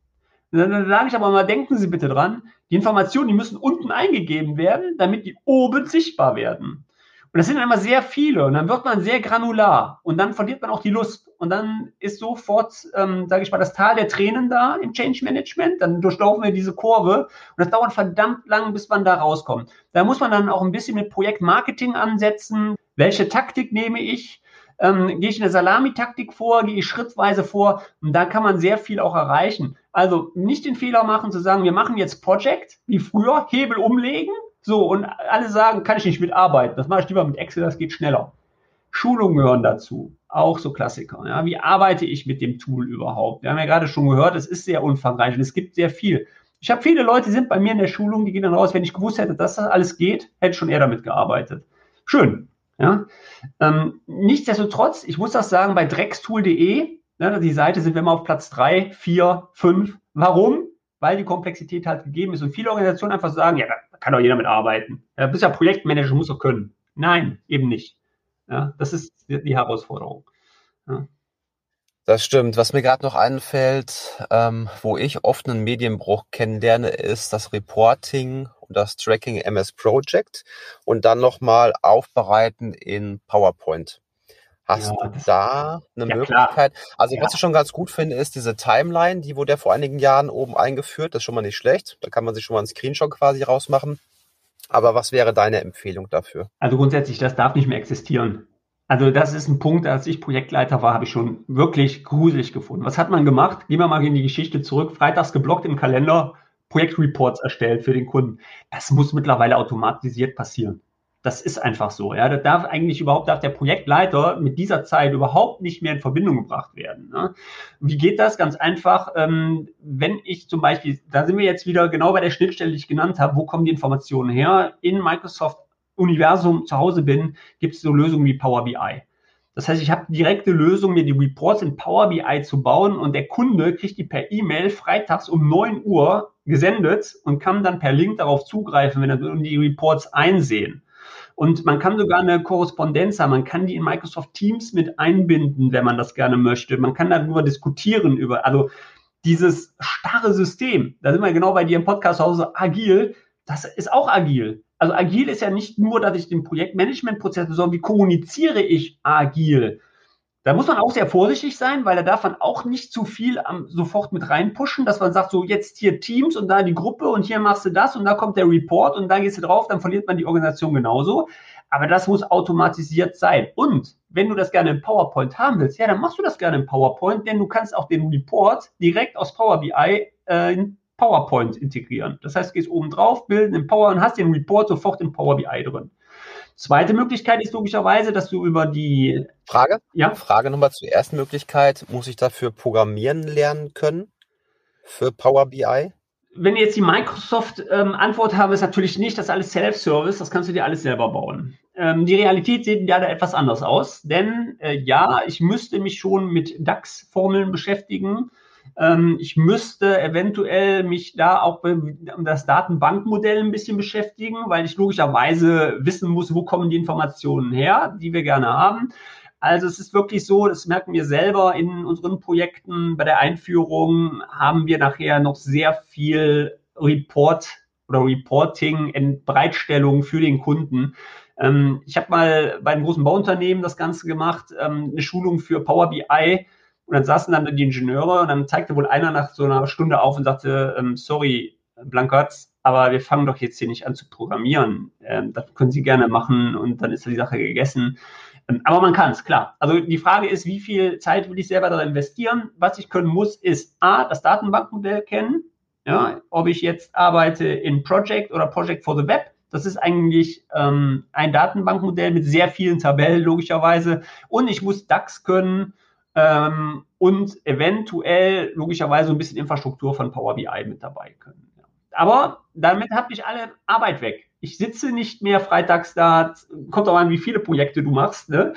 Dann sage ich aber mal, denken Sie bitte dran, die Informationen, die müssen unten eingegeben werden, damit die oben sichtbar werden. Und das sind dann immer sehr viele und dann wird man sehr granular und dann verliert man auch die Lust und dann ist sofort, ähm, sage ich mal, das Tal der Tränen da im Change Management, dann durchlaufen wir diese Kurve und das dauert verdammt lang, bis man da rauskommt. Da muss man dann auch ein bisschen mit Projektmarketing ansetzen, welche Taktik nehme ich, ähm, gehe ich eine Salamitaktik vor, gehe ich schrittweise vor und da kann man sehr viel auch erreichen. Also nicht den Fehler machen zu sagen, wir machen jetzt Project wie früher, Hebel umlegen. So, und alle sagen, kann ich nicht mitarbeiten. Das mache ich lieber mit Excel, das geht schneller. Schulungen gehören dazu, auch so Klassiker. Ja. Wie arbeite ich mit dem Tool überhaupt? Wir haben ja gerade schon gehört, es ist sehr umfangreich und es gibt sehr viel. Ich habe viele Leute, die sind bei mir in der Schulung, die gehen dann raus, wenn ich gewusst hätte, dass das alles geht, hätte ich schon eher damit gearbeitet. Schön. Ja. Ähm, nichtsdestotrotz, ich muss das sagen, bei dreckstool punkt de, ne, die Seite, sind wir immer auf Platz drei, vier, fünf. Warum? Weil die Komplexität halt gegeben ist und viele Organisationen einfach sagen, ja, da kann doch jeder mit arbeiten. Ja, bist ja Projektmanager, muss doch können. Nein, eben nicht. Ja, das ist die Herausforderung. Ja. Das stimmt. Was mir gerade noch einfällt, ähm, wo ich oft einen Medienbruch kennenlerne, ist das Reporting und das Tracking M S Project und dann nochmal aufbereiten in PowerPoint. Hast ja, du da eine ja, Möglichkeit? Klar. Also ja. Was ich schon ganz gut finde, ist diese Timeline, die wurde ja vor einigen Jahren oben eingeführt. Das ist schon mal nicht schlecht. Da kann man sich schon mal einen Screenshot quasi rausmachen. Aber was wäre deine Empfehlung dafür? Also grundsätzlich, das darf nicht mehr existieren. Also das ist ein Punkt, als ich Projektleiter war, habe ich schon wirklich gruselig gefunden. Was hat man gemacht? Gehen wir mal in die Geschichte zurück. Freitags geblockt im Kalender, Projektreports erstellt für den Kunden. Das muss mittlerweile automatisiert passieren. Das ist einfach so. Ja, da darf eigentlich überhaupt, darf der Projektleiter mit dieser Zeit überhaupt nicht mehr in Verbindung gebracht werden. Ne? Wie geht das? Ganz einfach, ähm, wenn ich zum Beispiel, da sind wir jetzt wieder genau bei der Schnittstelle, die ich genannt habe, wo kommen die Informationen her? In Microsoft Universum zu Hause bin, gibt es so Lösungen wie Power B I. Das heißt, ich habe direkte Lösungen, mir die Reports in Power B I zu bauen und der Kunde kriegt die per E-Mail freitags um neun Uhr gesendet und kann dann per Link darauf zugreifen, wenn er die Reports einsehen. Und man kann sogar eine Korrespondenz haben, man kann die in Microsoft Teams mit einbinden, wenn man das gerne möchte. Man kann darüber diskutieren, über, also dieses starre System, da sind wir genau bei dir im Podcast-Hause, agil, das ist auch agil. Also agil ist ja nicht nur, dass ich den Projektmanagement-Prozess, sondern wie kommuniziere ich agil? Da muss man auch sehr vorsichtig sein, weil da darf man auch nicht zu viel am, sofort mit reinpushen, dass man sagt, so jetzt hier Teams und da die Gruppe und hier machst du das und da kommt der Report und da gehst du drauf, dann verliert man die Organisation genauso. Aber das muss automatisiert sein. Und wenn du das gerne in PowerPoint haben willst, ja, dann machst du das gerne in PowerPoint, denn du kannst auch den Report direkt aus Power B I äh, in PowerPoint integrieren. Das heißt, du gehst oben drauf, bilden in Power und hast den Report sofort in Power B I drin. Zweite Möglichkeit ist logischerweise, dass du über die... Frage? Ja? Frage nochmal zur ersten Möglichkeit. Muss ich dafür programmieren lernen können für Power B I? Wenn ihr jetzt die Microsoft-Antwort ähm, haben, ist natürlich nicht, das ist alles Self-Service, das kannst du dir alles selber bauen. Ähm, die Realität sieht ja da etwas anders aus, denn äh, ja, ich müsste mich schon mit DAX-Formeln beschäftigen. Ähm, ich müsste eventuell mich da auch um das Datenbankmodell ein bisschen beschäftigen, weil ich logischerweise wissen muss, wo kommen die Informationen her, die wir gerne haben. Also es ist wirklich so, das merken wir selber in unseren Projekten, bei der Einführung haben wir nachher noch sehr viel Report oder Reporting in Bereitstellung für den Kunden. Ähm, ich habe mal bei einem großen Bauunternehmen das Ganze gemacht, ähm, eine Schulung für Power B I. Und dann saßen dann die Ingenieure und dann zeigte wohl einer nach so einer Stunde auf und sagte, ähm, sorry, Blankertz, aber wir fangen doch jetzt hier nicht an zu programmieren. Ähm, das können Sie gerne machen und dann ist die Sache gegessen. Ähm, aber man kann es, klar. Also die Frage ist, wie viel Zeit will ich selber da investieren? Was ich können muss, ist A, das Datenbankmodell kennen. Ja, ob ich jetzt arbeite in Project oder Project for the Web. Das ist eigentlich ähm, ein Datenbankmodell mit sehr vielen Tabellen, logischerweise. Und ich muss DAX können. Ähm, und eventuell logischerweise ein bisschen Infrastruktur von Power B I mit dabei können. Ja. Aber damit habe ich alle Arbeit weg. Ich sitze nicht mehr freitags da, kommt auch an, wie viele Projekte du machst. Ne?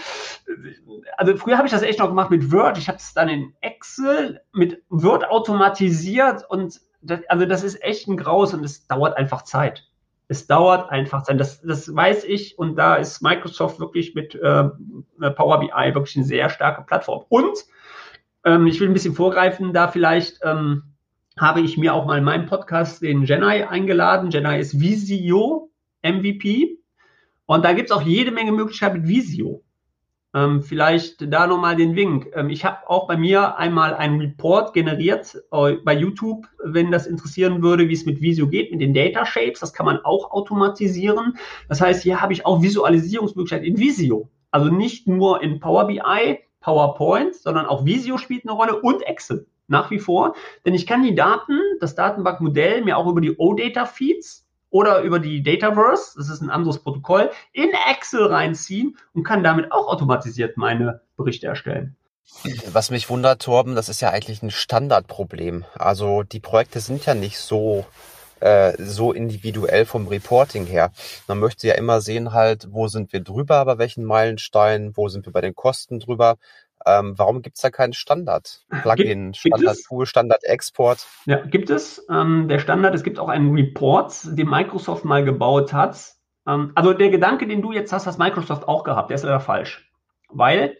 Also früher habe ich das echt noch gemacht mit Word. Ich habe es dann in Excel mit Word automatisiert und das, also das ist echt ein Graus und es dauert einfach Zeit. Es dauert einfach Zeit. Das, das weiß ich und da ist Microsoft wirklich mit äh, Power B I wirklich eine sehr starke Plattform. Und ähm, ich will ein bisschen vorgreifen, da vielleicht ähm, habe ich mir auch mal in meinem Podcast den Jenai eingeladen. Jenai ist Visio M V P und da gibt es auch jede Menge Möglichkeiten mit Visio. Ähm, vielleicht da nochmal den Wink. Ähm, ich habe auch bei mir einmal einen Report generiert äh, bei YouTube, wenn das interessieren würde, wie es mit Visio geht, mit den Data Shapes. Das kann man auch automatisieren. Das heißt, hier habe ich auch Visualisierungsmöglichkeiten in Visio. Also nicht nur in Power B I, PowerPoint, sondern auch Visio spielt eine Rolle und Excel nach wie vor. Denn ich kann die Daten, das Datenbankmodell, mir auch über die O-Data-Feeds oder über die Dataverse, das ist ein anderes Protokoll, in Excel reinziehen und kann damit auch automatisiert meine Berichte erstellen. Was mich wundert, Torben, das ist ja eigentlich ein Standardproblem. Also die Projekte sind ja nicht so, äh, so individuell vom Reporting her. Man möchte ja immer sehen halt, wo sind wir drüber, bei welchen Meilensteinen, wo sind wir bei den Kosten drüber. Ähm, warum gibt es da keinen Standard? Plugin, Standard-Tool, Standard-Export? Ja, gibt es. Ähm, der Standard, es gibt auch einen Report, den Microsoft mal gebaut hat. Ähm, also der Gedanke, den du jetzt hast, hat Microsoft auch gehabt. Der ist leider falsch. Weil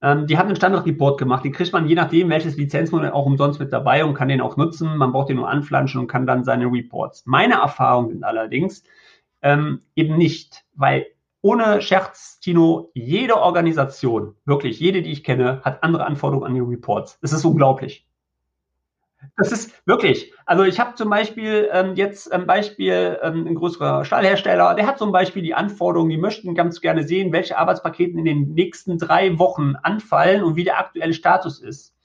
ähm, die haben einen Standard-Report gemacht. Den kriegt man je nachdem, welches Lizenzmodell auch umsonst mit dabei und kann den auch nutzen. Man braucht den nur anflanschen und kann dann seine Reports. Meine Erfahrungen sind allerdings ähm, eben nicht, weil ohne Scherz, Tino, jede Organisation, wirklich jede, die ich kenne, hat andere Anforderungen an die Reports. Das ist unglaublich. Das ist wirklich. Also ich habe zum Beispiel ähm, jetzt ein Beispiel, ähm, ein größerer Stahlhersteller, der hat zum Beispiel die Anforderungen, die möchten ganz gerne sehen, welche Arbeitspakete in den nächsten drei Wochen anfallen und wie der aktuelle Status ist.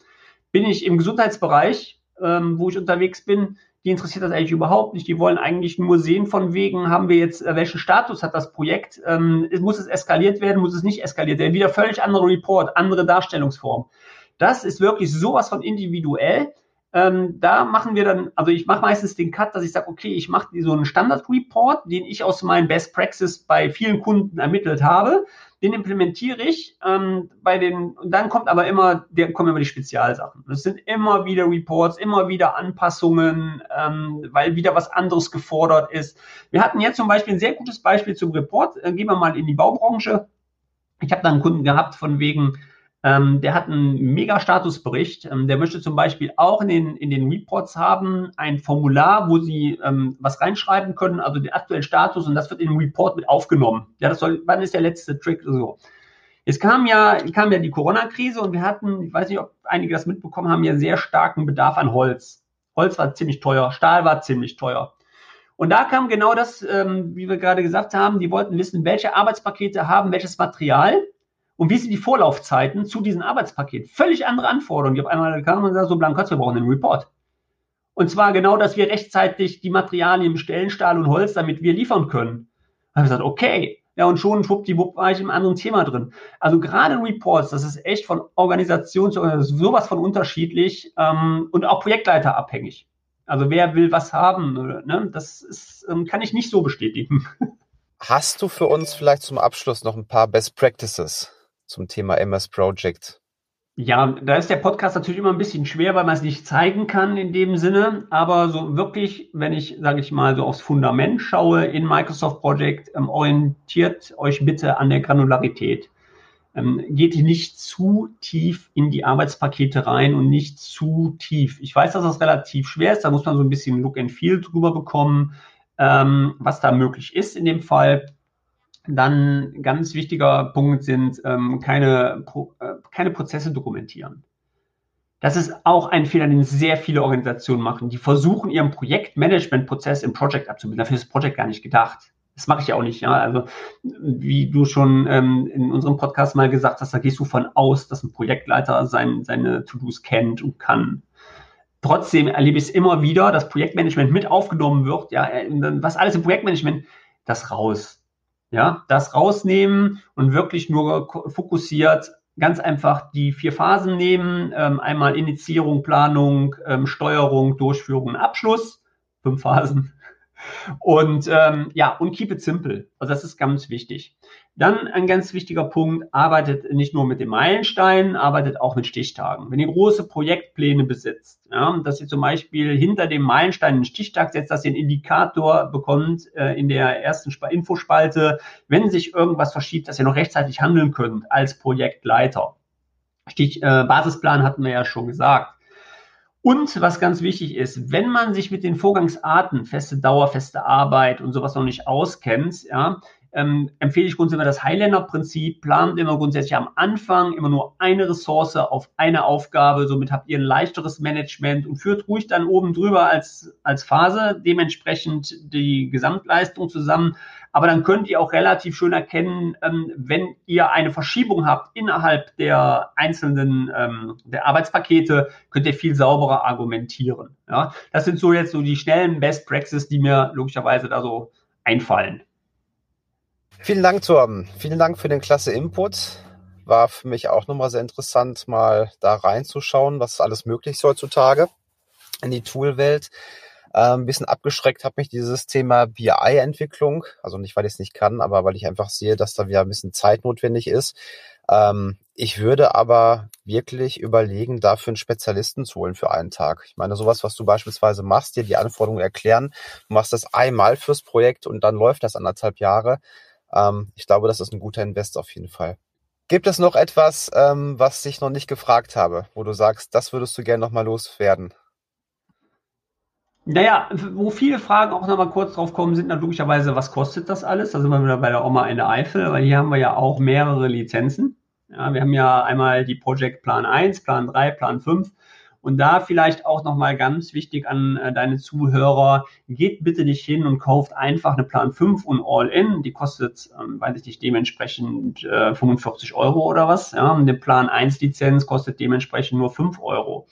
Bin ich im Gesundheitsbereich, ähm, wo ich unterwegs bin, die interessiert das eigentlich überhaupt nicht. Die wollen eigentlich nur sehen, von wegen haben wir jetzt, welchen Status hat das Projekt? Ähm, muss es eskaliert werden, muss es nicht eskaliert werden? Wieder völlig andere Report, andere Darstellungsform. Das ist wirklich sowas von individuell. Ähm, da machen wir dann, also ich mache meistens den Cut, dass ich sage, okay, ich mache so einen Standard-Report, den ich aus meinen Best Practices bei vielen Kunden ermittelt habe. Den implementiere ich ähm, bei den, und dann kommt aber immer, der, kommen immer die Spezialsachen. Das sind immer wieder Reports, immer wieder Anpassungen, ähm, weil wieder was anderes gefordert ist. Wir hatten jetzt zum Beispiel ein sehr gutes Beispiel zum Report. Äh, gehen wir mal in die Baubranche. Ich habe da einen Kunden gehabt von wegen, ähm, der hat einen Mega-Statusbericht. Ähm, der möchte zum Beispiel auch in den, in den Reports haben ein Formular, wo sie ähm, was reinschreiben können, also den aktuellen Status, und das wird in den Report mit aufgenommen. Ja, das soll, wann ist der letzte Trick? So. Jetzt kam ja, kam ja die Corona-Krise und wir hatten, ich weiß nicht, ob einige das mitbekommen haben, ja sehr starken Bedarf an Holz. Holz war ziemlich teuer, Stahl war ziemlich teuer. Und da kam genau das, ähm, wie wir gerade gesagt haben, die wollten wissen, welche Arbeitspakete haben welches Material und wie sind die Vorlaufzeiten zu diesem Arbeitspaket. Völlig andere Anforderungen. Die auf einmal kamen und sagten, so Blankertz, wir brauchen einen Report. Und zwar genau, dass wir rechtzeitig die Materialien bestellen, Stahl und Holz, damit wir liefern können. Da habe ich gesagt, okay. Ja, und schon schwuppdiwupp war ich im anderen Thema drin. Also gerade Reports, das ist echt von Organisation zu Organisation sowas von unterschiedlich ähm, und auch Projektleiter abhängig. Also wer will was haben, ne? Das ist, kann ich nicht so bestätigen. Hast du für uns vielleicht zum Abschluss noch ein paar Best Practices zum Thema M S Project? Ja, da ist der Podcast natürlich immer ein bisschen schwer, weil man es nicht zeigen kann in dem Sinne. Aber so wirklich, wenn ich, sage ich mal, so aufs Fundament schaue in Microsoft Project, ähm, orientiert euch bitte an der Granularität. Geht nicht zu tief in die Arbeitspakete rein und nicht zu tief. Ich weiß, dass das relativ schwer ist, da muss man so ein bisschen Look and Feel drüber bekommen, ähm, was da möglich ist in dem Fall. Dann ganz wichtiger Punkt sind, ähm, keine, Pro- äh, keine Prozesse dokumentieren. Das ist auch ein Fehler, den sehr viele Organisationen machen. Die versuchen, ihren Projektmanagement-Prozess im Project abzubilden. Dafür ist das Project gar nicht gedacht. Das mache ich ja auch nicht, ja. Also wie du schon ähm, in unserem Podcast mal gesagt hast, da gehst du von aus, dass ein Projektleiter sein, seine To-Dos kennt und kann. Trotzdem erlebe ich es immer wieder, dass Projektmanagement mit aufgenommen wird, ja, was alles im Projektmanagement, das raus. Ja, das rausnehmen und wirklich nur fokussiert, ganz einfach die vier Phasen nehmen. Ähm, einmal Initiierung, Planung, ähm, Steuerung, Durchführung und Abschluss. Fünf Phasen. Und ähm, ja, und keep it simple. Also das ist ganz wichtig. Dann ein ganz wichtiger Punkt, arbeitet nicht nur mit den Meilensteinen, arbeitet auch mit Stichtagen. Wenn ihr große Projektpläne besitzt, ja, dass ihr zum Beispiel hinter dem Meilenstein einen Stichtag setzt, dass ihr einen Indikator bekommt äh, in der ersten Sp- Infospalte, wenn sich irgendwas verschiebt, dass ihr noch rechtzeitig handeln könnt als Projektleiter. Stich, äh, Basisplan hatten wir ja schon gesagt. Und was ganz wichtig ist, wenn man sich mit den Vorgangsarten, feste Dauer, feste Arbeit und sowas noch nicht auskennt, ja, ähm, empfehle ich grundsätzlich immer das Highlander-Prinzip, plant immer grundsätzlich am Anfang immer nur eine Ressource auf eine Aufgabe, somit habt ihr ein leichteres Management und führt ruhig dann oben drüber als, als Phase dementsprechend die Gesamtleistung zusammen. Aber dann könnt ihr auch relativ schön erkennen, ähm, wenn ihr eine Verschiebung habt innerhalb der einzelnen ähm, der Arbeitspakete, könnt ihr viel sauberer argumentieren. Ja? Das sind so jetzt so die schnellen Best Practices, die mir logischerweise da so einfallen. Vielen Dank, Torben. Vielen Dank für den klasse Input. War für mich auch nochmal sehr interessant, mal da reinzuschauen, was alles möglich ist heutzutage in die Toolwelt. Ein bisschen abgeschreckt hat mich dieses Thema B I-Entwicklung, also nicht, weil ich es nicht kann, aber weil ich einfach sehe, dass da wieder ein bisschen Zeit notwendig ist. Ich würde aber wirklich überlegen, dafür einen Spezialisten zu holen für einen Tag. Ich meine, sowas, was du beispielsweise machst, dir die Anforderungen erklären, du machst das einmal fürs Projekt und dann läuft das anderthalb Jahre. Ich glaube, das ist ein guter Invest auf jeden Fall. Gibt es noch etwas, was ich noch nicht gefragt habe, wo du sagst, das würdest du gerne nochmal loswerden? Naja, wo viele Fragen auch nochmal kurz drauf kommen, sind logischerweise, was kostet das alles? Da sind wir wieder bei der Oma in der Eifel, weil hier haben wir ja auch mehrere Lizenzen. Ja, wir haben ja einmal die Project Plan eins, Plan drei, Plan fünf. Und da vielleicht auch nochmal ganz wichtig an äh, deine Zuhörer, geht bitte nicht hin und kauft einfach eine Plan fünf und All-In. Die kostet, ähm, weiß ich nicht, dementsprechend äh, fünfundvierzig Euro oder was. Ja? Eine Plan eins Lizenz kostet dementsprechend nur fünf Euro.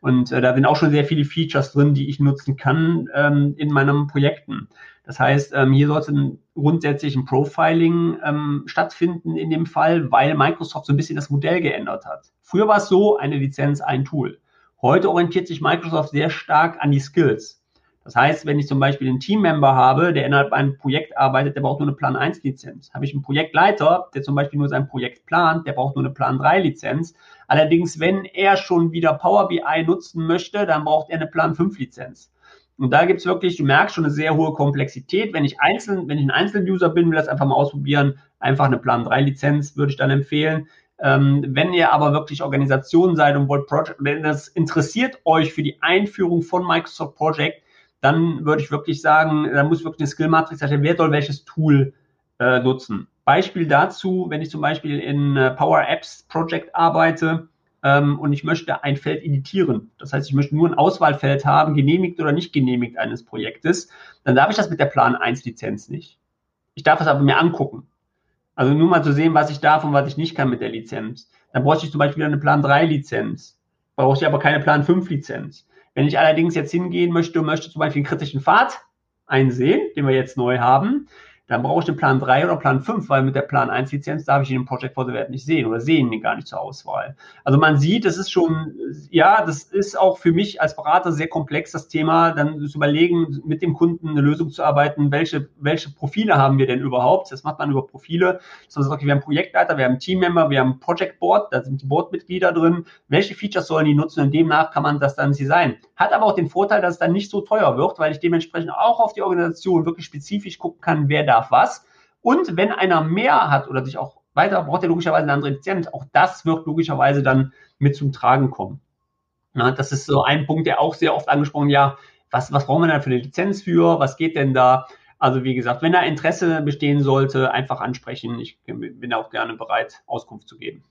Und äh, da sind auch schon sehr viele Features drin, die ich nutzen kann ähm, in meinen Projekten. Das heißt, ähm, hier sollte ein, grundsätzlich ein Profiling ähm, stattfinden in dem Fall, weil Microsoft so ein bisschen das Modell geändert hat. Früher war es so, eine Lizenz, ein Tool. Heute orientiert sich Microsoft sehr stark an die Skills. Das heißt, wenn ich zum Beispiel einen Teammember habe, der innerhalb einem Projekt arbeitet, der braucht nur eine Plan eins Lizenz. Habe ich einen Projektleiter, der zum Beispiel nur sein Projekt plant, der braucht nur eine Plan drei Lizenz. Allerdings, wenn er schon wieder Power B I nutzen möchte, dann braucht er eine Plan fünf Lizenz. Und da gibt es wirklich, du merkst schon, eine sehr hohe Komplexität. Wenn ich einzeln, wenn ich ein Einzeluser bin, will das einfach mal ausprobieren, einfach eine Plan drei Lizenz würde ich dann empfehlen. Ähm, wenn ihr aber wirklich Organisationen seid und wollt Project, wenn das interessiert euch für die Einführung von Microsoft Project, dann würde ich wirklich sagen, da muss wirklich eine Skill-Matrix erstellen, wer soll welches Tool äh, nutzen. Beispiel dazu, wenn ich zum Beispiel in äh, Power Apps Project arbeite ähm, und ich möchte ein Feld editieren, das heißt, ich möchte nur ein Auswahlfeld haben, genehmigt oder nicht genehmigt eines Projektes, dann darf ich das mit der Plan eins Lizenz nicht. Ich darf es aber mir angucken. Also nur mal zu sehen, was ich darf und was ich nicht kann mit der Lizenz. Dann bräuchte ich zum Beispiel eine Plan drei Lizenz, brauche ich aber keine Plan fünf Lizenz. Wenn ich allerdings jetzt hingehen möchte und möchte zum Beispiel einen kritischen Pfad einsehen, den wir jetzt neu haben, dann brauche ich den Plan drei oder Plan fünf, weil mit der Plan eins Lizenz darf ich ihn im Project for the Web nicht sehen oder sehen ihn gar nicht zur Auswahl. Also man sieht, das ist schon, ja, das ist auch für mich als Berater sehr komplex, das Thema, dann zu überlegen, mit dem Kunden eine Lösung zu arbeiten, welche, welche Profile haben wir denn überhaupt? Das macht man über Profile. So, okay, wir haben Projektleiter, wir haben Teammember, wir haben Project Board, da sind die Boardmitglieder drin. Welche Features sollen die nutzen? Und demnach kann man das dann designen. Hat aber auch den Vorteil, dass es dann nicht so teuer wird, weil ich dementsprechend auch auf die Organisation wirklich spezifisch gucken kann, wer da was. Und wenn einer mehr hat oder sich auch weiter, braucht er logischerweise eine andere Lizenz. Auch das wird logischerweise dann mit zum Tragen kommen. Ja, das ist so ein Punkt, der auch sehr oft angesprochen wird. Ja, was, was brauchen wir denn für eine Lizenz für? Was geht denn da? Also wie gesagt, wenn da Interesse bestehen sollte, einfach ansprechen. Ich bin auch gerne bereit, Auskunft zu geben.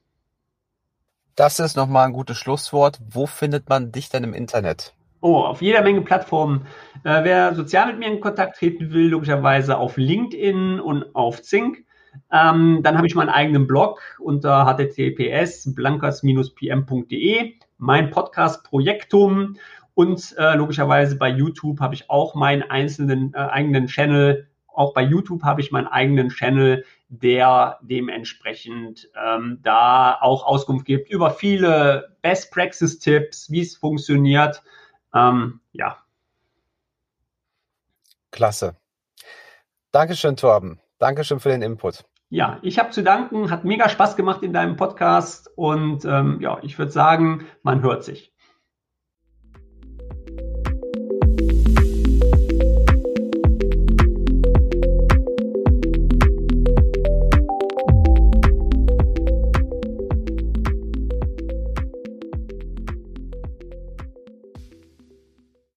Das ist nochmal ein gutes Schlusswort. Wo findet man dich denn im Internet? Oh, auf jeder Menge Plattformen. Äh, wer sozial mit mir in Kontakt treten will, logischerweise auf LinkedIn und auf Zing. Ähm, dann habe ich meinen eigenen Blog unter h t t p s blankertz dash p m punkt d e, mein Podcast Projektum und äh, logischerweise bei YouTube habe ich auch meinen einzelnen äh, eigenen Channel. Auch bei YouTube habe ich meinen eigenen Channel, der dementsprechend ähm, da auch Auskunft gibt über viele Best-Practice-Tipps, wie es funktioniert. Ähm, ja. Klasse. Dankeschön, Torben. Dankeschön für den Input. Ja, ich habe zu danken. Hat mega Spaß gemacht in deinem Podcast. Und ähm, ja, ich würde sagen, man hört sich.